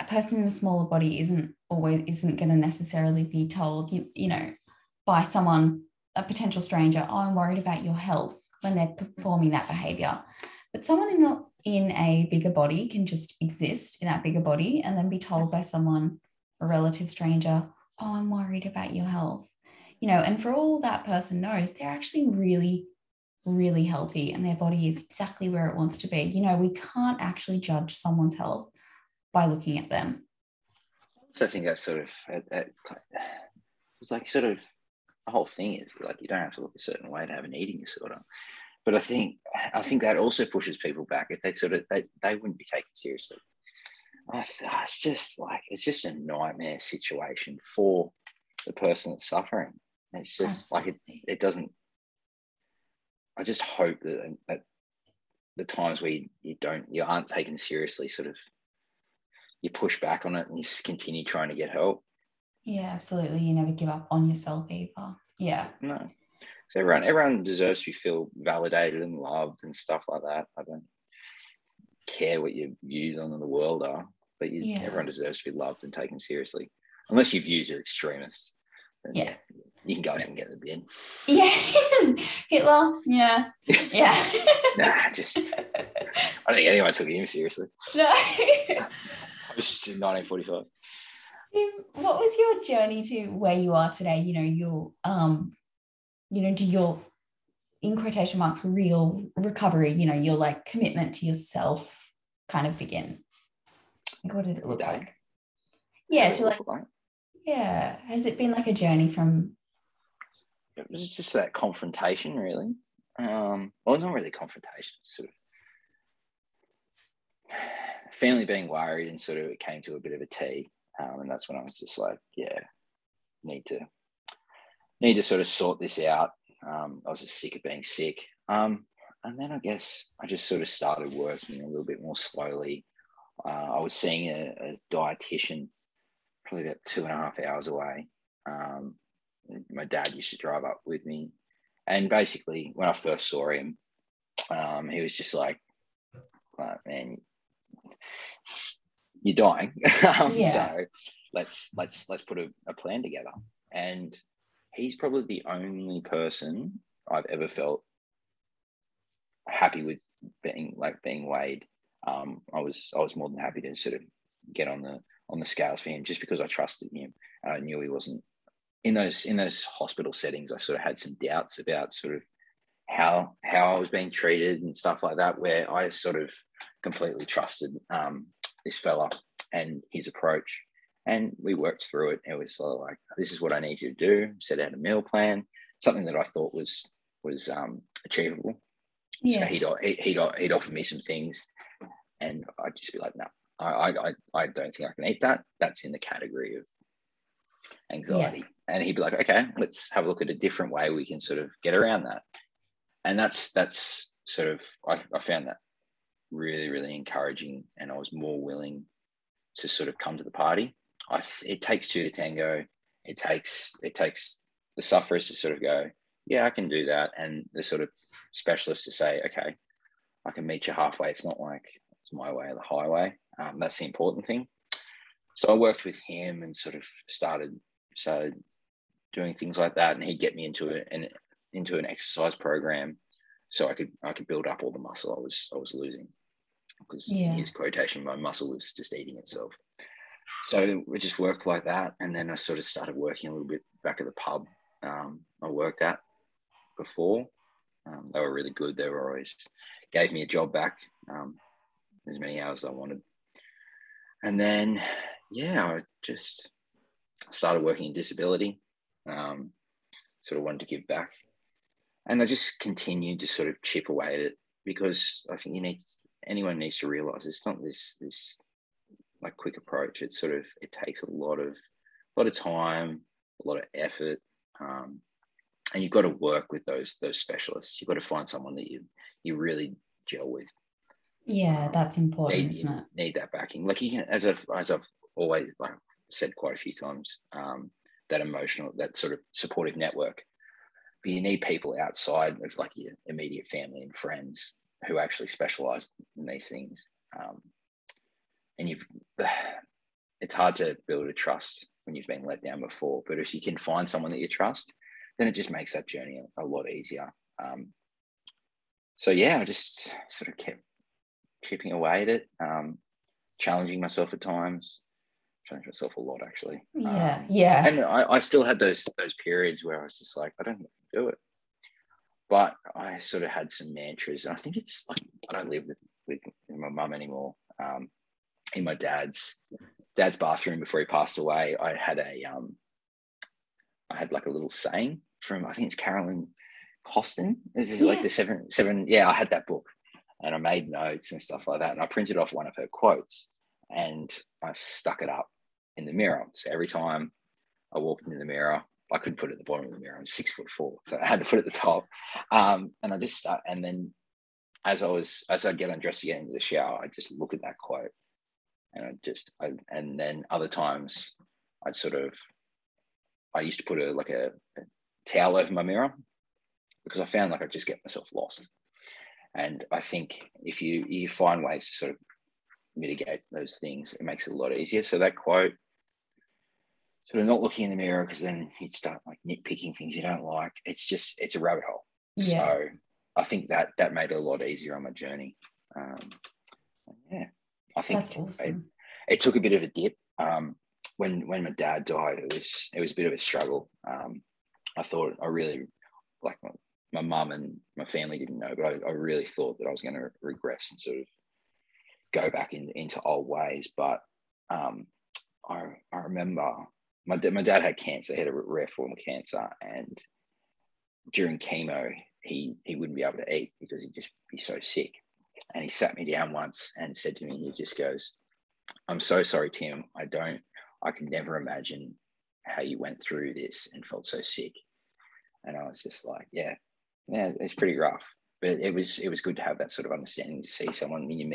a person in a smaller body isn't going to necessarily be told, you know, by someone, a potential stranger, oh, I'm worried about your health, when they're performing that behavior. But someone in a bigger body can just exist in that bigger body and then be told by someone, a relative stranger, oh, I'm worried about your health, you know. And for all that person knows, they're actually really, really healthy and their body is exactly where it wants to be. You know, we can't actually judge someone's health by looking at them. So I think that's sort of, it's like sort of, the whole thing is like, you don't have to look a certain way to have an eating disorder. But I think that also pushes people back. If they sort of they wouldn't be taken seriously. It's just a nightmare situation for the person that's suffering. It's just like it doesn't. I just hope that the times where you aren't taken seriously, sort of you push back on it and you just continue trying to get help. Yeah, absolutely. You never give up on yourself either. Yeah. No. So everyone deserves to feel validated and loved and stuff like that. I don't care what your views on the world are. but everyone deserves to be loved and taken seriously, unless your views are extremists. Yeah, you guys can get the bin. Yeah, Hitler. Yeah, yeah. I don't think anyone took him seriously. No. Just in 1945. What was your journey to where you are today? You know, your to your, in quotation marks, real recovery. You know, your like commitment to yourself kind of begin. Like, what did it look like? Yeah, to like. Yeah, has it been like a journey from? It was just that confrontation, really. Well, not really confrontation, sort of family being worried, and sort of it came to a bit of a tea, and that's when I was just like, need to sort of sort this out. I was just sick of being sick, and then I guess I just sort of started working a little bit more slowly. I was seeing a dietitian. Probably about 2.5 hours away. My dad used to drive up with me, and basically when I first saw him, he was just like, oh, "Man, you're dying." So let's put a plan together. And he's probably the only person I've ever felt happy with being weighed. I was more than happy to sort of get on the scales for him, just because I trusted him. I knew he wasn't in those hospital settings. I sort of had some doubts about sort of how I was being treated and stuff like that, where I sort of completely trusted this fella and his approach, and we worked through it. It was sort of like, this is what I need you to do. Set out a meal plan, something that I thought was achievable. Yeah. So he'd offer me some things, and I'd just be like, no. I don't think I can eat that. That's in the category of anxiety. Yeah. And he'd be like, okay, let's have a look at a different way we can sort of get around that. And that's sort of, I found that really, really encouraging, and I was more willing to sort of come to the party. It takes two to tango. It takes the sufferers to sort of go, yeah, I can do that. And the sort of specialists to say, okay, I can meet you halfway. It's not like it's my way or the highway. That's the important thing. So I worked with him and sort of started doing things like that, and he'd get me into an exercise program, so I could build up all the muscle I was losing, because his quotation, my muscle was just eating itself. So we just worked like that, and then I sort of started working a little bit back at the pub I worked at before. They were really good. They were always gave me a job back, as many hours as I wanted. And then, I just started working in disability, sort of wanted to give back. And I just continued to sort of chip away at it, because I think anyone needs to realise it's not this like quick approach. It's sort of, it takes a lot of time, a lot of effort, and you've got to work with those specialists. You've got to find someone that you really gel with. Yeah, that's important, isn't it? Need that backing. Like, you can, as I've always like said quite a few times, that emotional, that sort of supportive network. But you need people outside of like your immediate family and friends who actually specialize in these things. And it's hard to build a trust when you've been let down before. But if you can find someone that you trust, then it just makes that journey a lot easier. I just sort of kept chipping away at it, challenging myself at times. Challenged myself a lot, actually. And I still had those periods where I was just like, I don't do it. But I sort of had some mantras, and I think it's like, I don't live with my mum anymore. In my dad's bathroom before he passed away, I had like a little saying from, I think it's Carolyn Costin. Is it like the seven? Yeah, I had that book. And I made notes and stuff like that. And I printed off one of her quotes, and I stuck it up in the mirror. So every time I walked into the mirror, I couldn't put it at the bottom of the mirror. I'm 6'4", so I had to put it at the top. And I just start, and then as I get undressed to get into the shower, I just look at that quote, and and then other times I used to put a towel over my mirror, because I found like I just get myself lost. And I think if you find ways to sort of mitigate those things, it makes it a lot easier. So that quote, sort of not looking in the mirror, because then you'd start like nitpicking things you don't like. It's just, it's a rabbit hole. Yeah. So I think that made it a lot easier on my journey. Yeah, I think that's awesome. It took a bit of a dip. When my dad died, it was a bit of a struggle. My mum and my family didn't know, but I really thought that I was going to regress and sort of go back into old ways. But I remember my dad had cancer. He had a rare form of cancer, and during chemo, he wouldn't be able to eat because he'd just be so sick. And he sat me down once and said to me, he just goes, "I'm so sorry, Tim. I could never imagine how you went through this and felt so sick." And I was just like, yeah, it's pretty rough. But it was good to have that sort of understanding, to see someone in your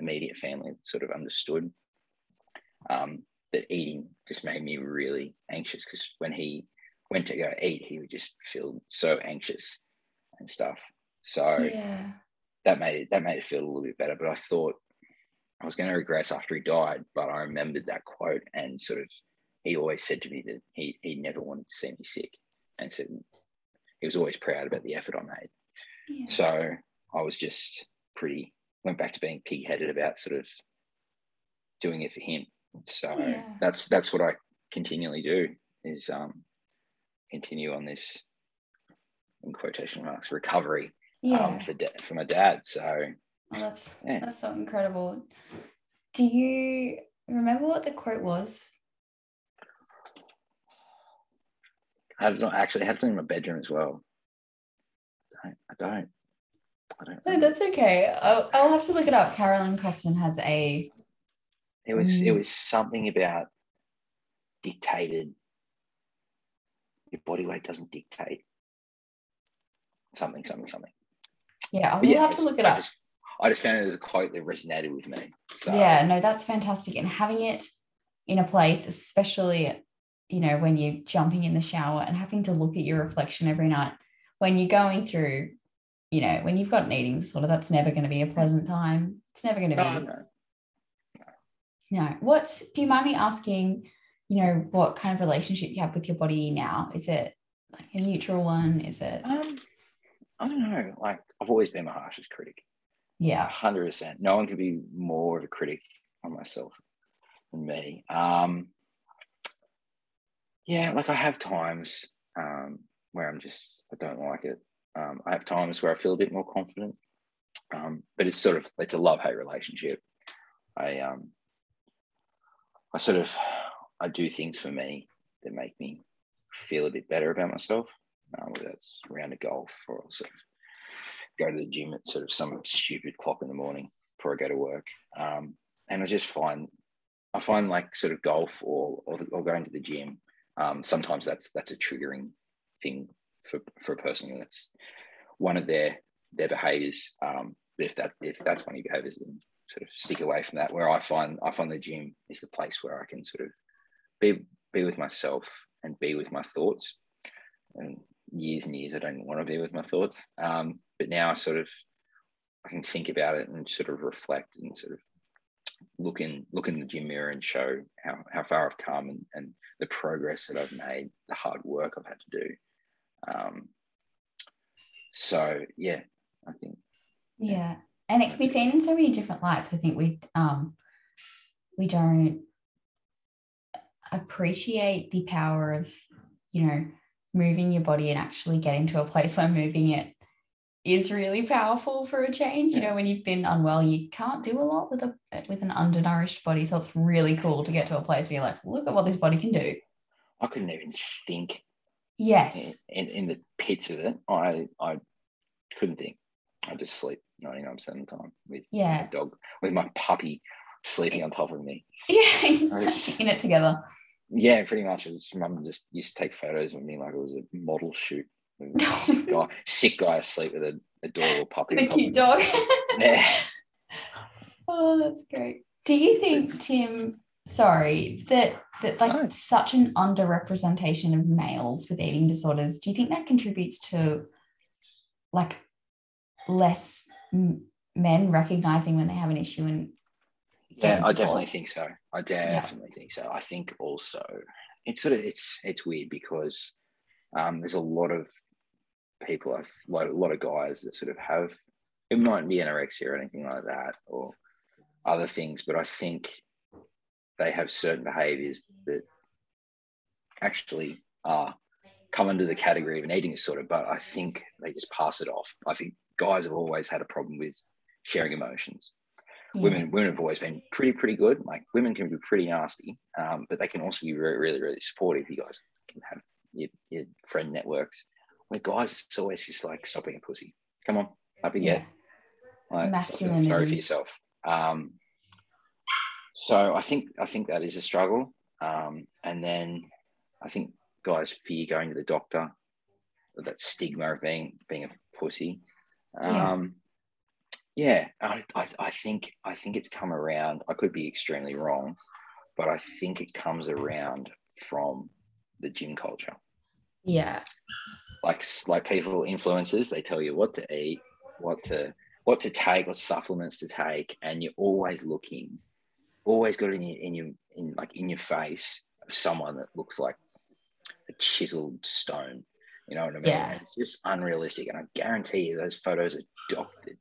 immediate family that sort of understood that eating just made me really anxious, because when he went to go eat, he would just feel so anxious and stuff. So yeah. That made it feel a little bit better. But I thought I was going to regress after he died, but I remembered that quote, and sort of he always said to me that he never wanted to see me sick, and said he was always proud about the effort I made. Yeah. So I was just went back to being pig-headed about sort of doing it for him. So yeah. That's what I continually do, is continue on this, in quotation marks, recovery. Yeah. For my dad. So that's so incredible. Do you remember what the quote was? I had it in my bedroom as well. I don't remember. No, that's okay. I'll have to look it up. Carolyn Costin has a... It was something about dictated. Your body weight doesn't dictate. Something. Yeah, we'll have to look it up. I just found it as a quote that resonated with me. So. Yeah, no, that's fantastic. And having it in a place, especially, you know, when you're jumping in the shower and having to look at your reflection every night, when you're going through, you know, when you've got an eating disorder, that's never going to be a pleasant time. It's never going to be. No. Do you mind me asking, you know, what kind of relationship you have with your body now? Is it like a neutral one? Is it... I don't know. Like, I've always been my harshest critic. Yeah. 100%. No one could be more of a critic on myself than me. Like, I have times where I don't like it. I have times where I feel a bit more confident. But it's sort of, it's a love-hate relationship. I do things for me that make me feel a bit better about myself. Whether that's round of golf, or sort of go to the gym at sort of some stupid clock in the morning before I go to work. And I find like sort of golf or going to the gym, sometimes that's a triggering thing for a person, and that's one of their behaviours. If that's one of your behaviours, then sort of stick away from that. Where I find the gym is the place where I can sort of be with myself and be with my thoughts. And years I don't want to be with my thoughts, but now I can think about it and sort of reflect and sort of look in the gym mirror and show how far I've come and the progress that I've made, the hard work I've had to do. I think. Yeah, and it can be seen in so many different lights. I think we don't appreciate the power of, you know, moving your body and actually getting to a place where moving it is really powerful for a change. Yeah. You know, when you've been unwell, you can't do a lot with an undernourished body. So it's really cool to get to a place where you're like, look at what this body can do. I couldn't even think. Yes. In the pits of it, I couldn't think. I just sleep 99% of the time with my dog, with my puppy sleeping on top of me. Yeah, he's in it together. Yeah, pretty much. Mum just used to take photos of me like it was a model shoot. Sick guy asleep with an adorable puppy. The cute dog. Yeah. Oh, that's great. Do you think, Tim, such an underrepresentation of males with eating disorders, do you think that contributes to, like, less men recognising when they have an issue and Yeah, I definitely think so. I think also it's weird because there's a lot of people, a lot of guys that sort of have, it might be anorexia or anything like that or other things, but I think they have certain behaviours that actually come under the category of an eating disorder, but I think they just pass it off. I think guys have always had a problem with sharing emotions. Yeah. Women have always been pretty good. Like, women can be pretty nasty, but they can also be really supportive. You guys can have your friend networks. Where guys, it's always just like, stop being a pussy. Come on, up and get. Like, sorry for yourself. So I think that is a struggle. And then I think guys fear going to the doctor, that stigma of being a pussy. I think it's come around. I could be extremely wrong, but I think it comes around from the gym culture. Yeah, like people, influencers, they tell you what to eat, what to take, what supplements to take, and you're always looking, always got in your face of someone that looks like a chiseled stone. You know what I mean? Yeah. It's just unrealistic, and I guarantee you those photos are doctored.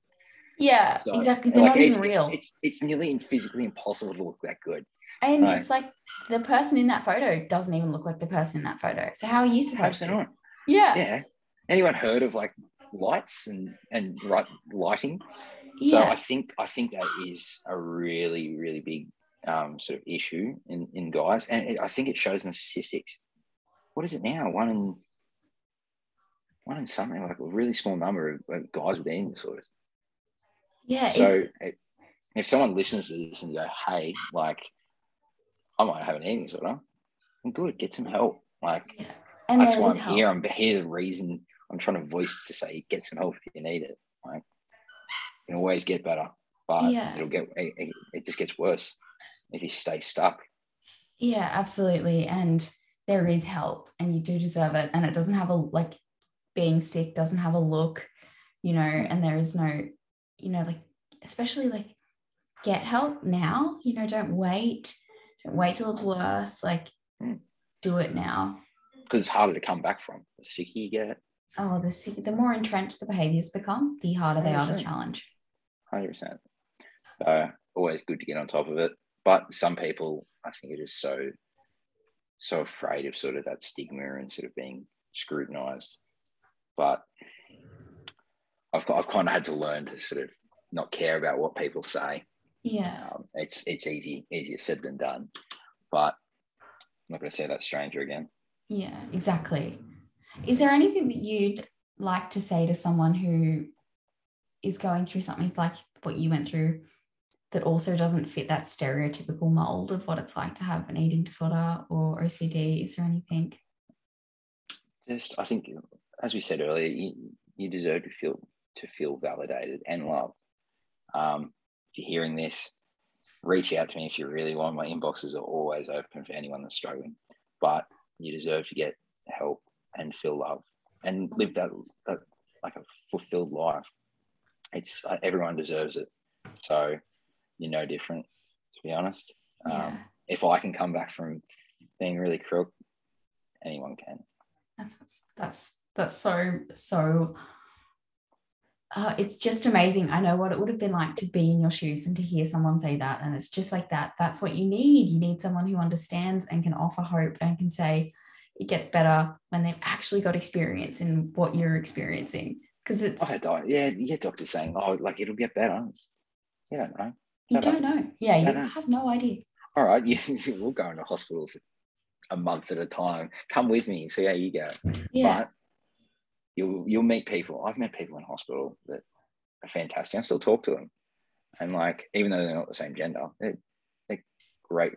Yeah, so, exactly. They're like, not even real. It's nearly physically impossible to look that good. And right? It's like the person in that photo doesn't even look like the person in that photo. So how are you supposed to? Yeah. Anyone heard of like lights and lighting? Yeah. So I think that is a really, really big sort of issue in guys. And I think it shows in the statistics. What is it now? One in something, like a really small number of guys with eating disorders. Yeah. So if someone listens to this and go, hey, like, I might have an eating disorder, I'm good, get some help. Like, yeah. And that's why I'm here. I'm here. The reason I'm trying to voice to say, get some help if you need it. Like, you can always get better, but it just gets worse if you stay stuck. Yeah, absolutely. And there is help, and you do deserve it. And it doesn't have being sick doesn't have a look, you know, and there is no, you know, like, especially like, get help now, you know, don't wait till it's worse. Like, do it now. Because it's harder to come back from. The sicker you get. Oh, the more entrenched the behaviours become, the harder 100%. They are to challenge. 100%. So always good to get on top of it. But some people, I think, are just so afraid of sort of that stigma and sort of being scrutinised. But I've kind of had to learn to sort of not care about what people say. Yeah. It's easier said than done. But I'm not going to say that stranger again. Yeah, exactly. Is there anything that you'd like to say to someone who is going through something like what you went through that also doesn't fit that stereotypical mold of what it's like to have an eating disorder or OCD? Is there anything? Just, I think, as we said earlier, you deserve to feel validated and loved. If you're hearing this, reach out to me if you really want. My inboxes are always open for anyone that's struggling. But you deserve to get help and feel love and live that like a fulfilled life. It's everyone deserves it. So you're no different, to be honest. Yeah. If I can come back from being really crook, anyone can. That's so. It's just amazing. I know what it would have been like to be in your shoes and to hear someone say that. And it's just like that. That's what you need. You need someone who understands and can offer hope and can say it gets better when they've actually got experience in what you're experiencing. Because it's... you get doctors saying, oh, like, it'll get better. You don't know. You don't know. Yeah, you have no idea. All right, we'll go into hospital for a month at a time. Come with me and see how you go. Yeah. But You'll meet people. I've met people in hospital that are fantastic. I still talk to them, and like, even though they're not the same gender, they're great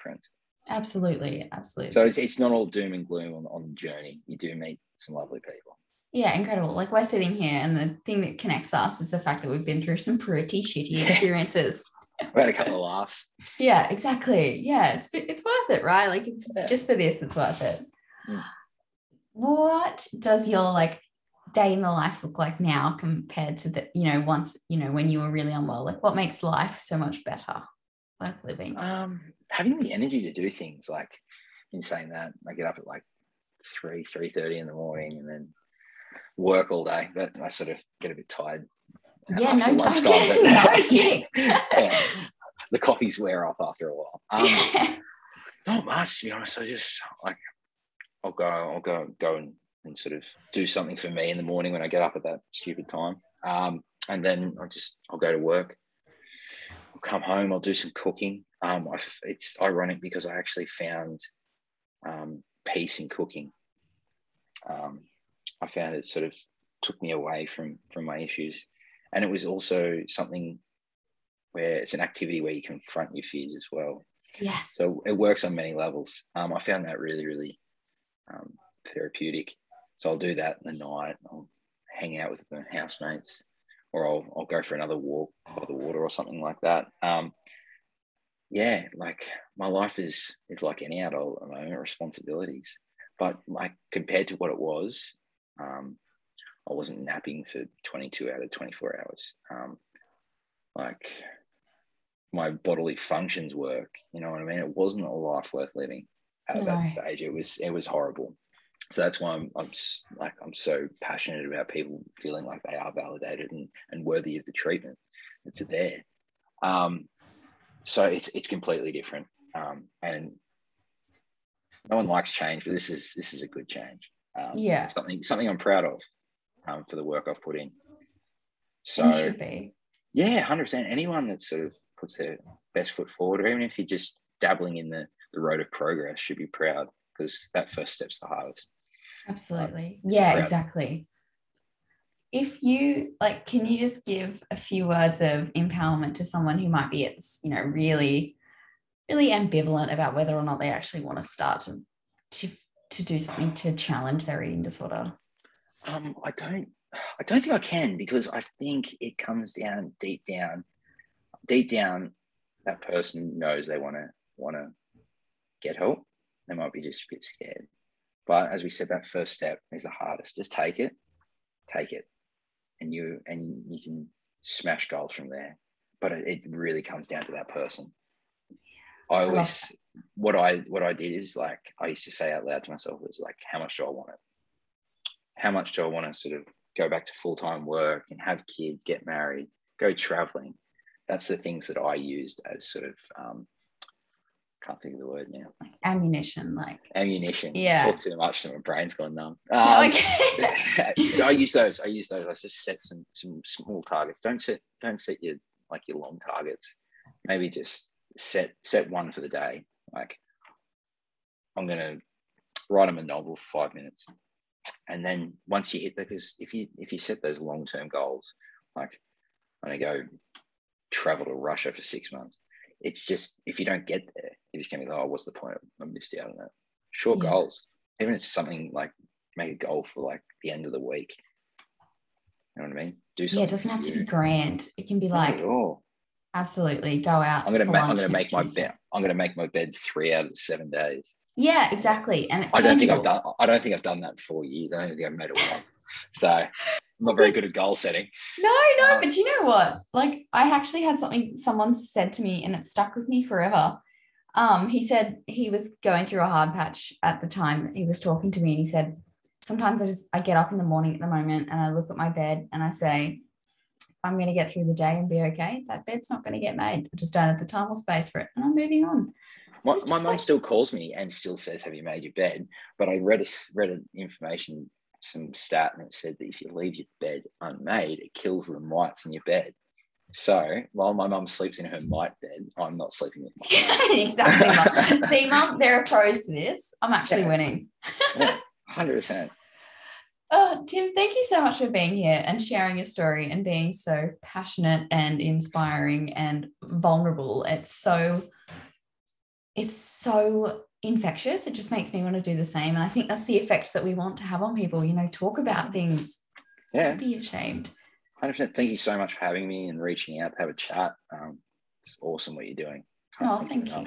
friends. Absolutely. So it's not all doom and gloom on the journey. You do meet some lovely people. Yeah, incredible. Like, we're sitting here, and the thing that connects us is the fact that we've been through some pretty shitty experiences. We had a couple of laughs. Yeah, exactly. Yeah, it's worth it, right? Like, if it's just for this, it's worth it. Mm. What does your like day in the life look like now compared to the, you know, once, you know, when you were really unwell? Like, what makes life so much better worth living? Having the energy to do things. Like, in saying that, I get up at like 3:30 in the morning and then work all day, but I sort of get a bit tired. Yeah, no kidding. Yeah, the coffees wear off after a while. Not much, to be honest. I just like I'll go and sort of do something for me in the morning when I get up at that stupid time, and then I'll go to work. I'll come home. I'll do some cooking. It's ironic because I actually found peace in cooking. I found it sort of took me away from my issues. And it was also something where it's an activity where you confront your fears as well. Yes. So it works on many levels. I found that really, really therapeutic. So I'll do that in the night. I'll hang out with my housemates, or I'll go for another walk by the water or something like that. Yeah, like my life is like any adult at the moment, responsibilities. But like compared to what it was, I wasn't napping for 22 out of 24 hours. Like my bodily functions work, you know what I mean? It wasn't a life worth living at that stage. It was horrible. So that's why I'm so passionate about people feeling like they are validated and worthy of the treatment that's there. So it's completely different. And no one likes change, but this is a good change. Yeah. Something I'm proud of. For the work I've put in. So you should be. Yeah, 100%. Anyone that sort of puts their best foot forward, or even if you're just dabbling in the road of progress, should be proud, because that first step's the hardest. Absolutely. Yeah, exactly. If you like, can you just give a few words of empowerment to someone who might be, really, really ambivalent about whether or not they actually want to start to do something to challenge their eating disorder? I don't think I can, because I think it comes down deep down. That person knows they want to get help. They might be just a bit scared, but as we said, that first step is the hardest. Just take it, and you can smash goals from there. But it really comes down to that person. Yeah, I always what I did is, like, I used to say out loud to myself was like, how much do I want it? How much do I want to sort of go back to full-time work and have kids, get married, go traveling? That's the things that I used as sort of, can't think of the word now. Like ammunition, like. Ammunition. Yeah. Talk too much, so my brain's gone numb. Okay. I use those. I just set some small targets. Don't set your long targets. Maybe just set one for the day. Like, I'm going to write them a novel for 5 minutes. And then once you hit that, because if you set those long-term goals, like, I'm going to go travel to Russia for 6 months, it's just, if you don't get there, you're just going to be like, oh, what's the point? I missed out on that. Short goals. Even if it's something like, make a goal for like the end of the week. You know what I mean? Do something. Yeah, it doesn't have to be grand. It can be like, absolutely, go out. I'm going to make my bed 3 out of 7 days. Yeah, exactly. And I don't think I've done that in 4 years. I don't think I've made it once. So I'm not very good at goal setting. No, but you know what? Like, I actually had something someone said to me and it stuck with me forever. He said he was going through a hard patch at the time. He was talking to me and he said, sometimes I get up in the morning at the moment and I look at my bed and I say, I'm going to get through the day and be okay. That bed's not going to get made. I just don't have the time or space for it. And I'm moving on. My mum still calls me and still says, have you made your bed? But I read some stat, and it said that if you leave your bed unmade, it kills the mites in your bed. So while my mum sleeps in her mite bed, I'm not sleeping with my bed. Exactly, Mum. See, Mum, there are pros to this. I'm actually winning. Yeah, 100%. Oh, Tim, thank you so much for being here and sharing your story and being so passionate and inspiring and vulnerable. It's so infectious. It just makes me want to do the same. And I think that's the effect that we want to have on people, talk about things. Yeah. Don't be ashamed. 100%. Thank you so much for having me and reaching out to have a chat. It's awesome what you're doing. Thank you.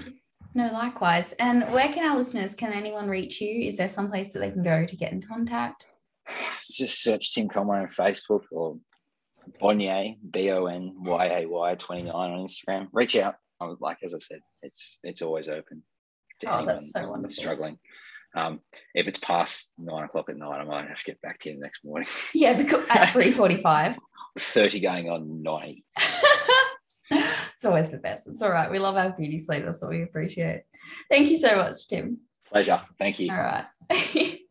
No, likewise. And where can our listeners, can anyone reach you? Is there some place that they can go to get in contact? Just search Tim Conway on Facebook, or Bonyay, Bonyay 29 on Instagram. Reach out. like as I said, it's always open to anyone that's struggling. If it's past 9 o'clock at night, I might have to get back to you the next morning. Yeah, because at 3:45. 30 going on 90. It's always the best. It's all right. We love our beauty sleep. That's what we appreciate. Thank you so much, Tim. Pleasure. Thank you. All right.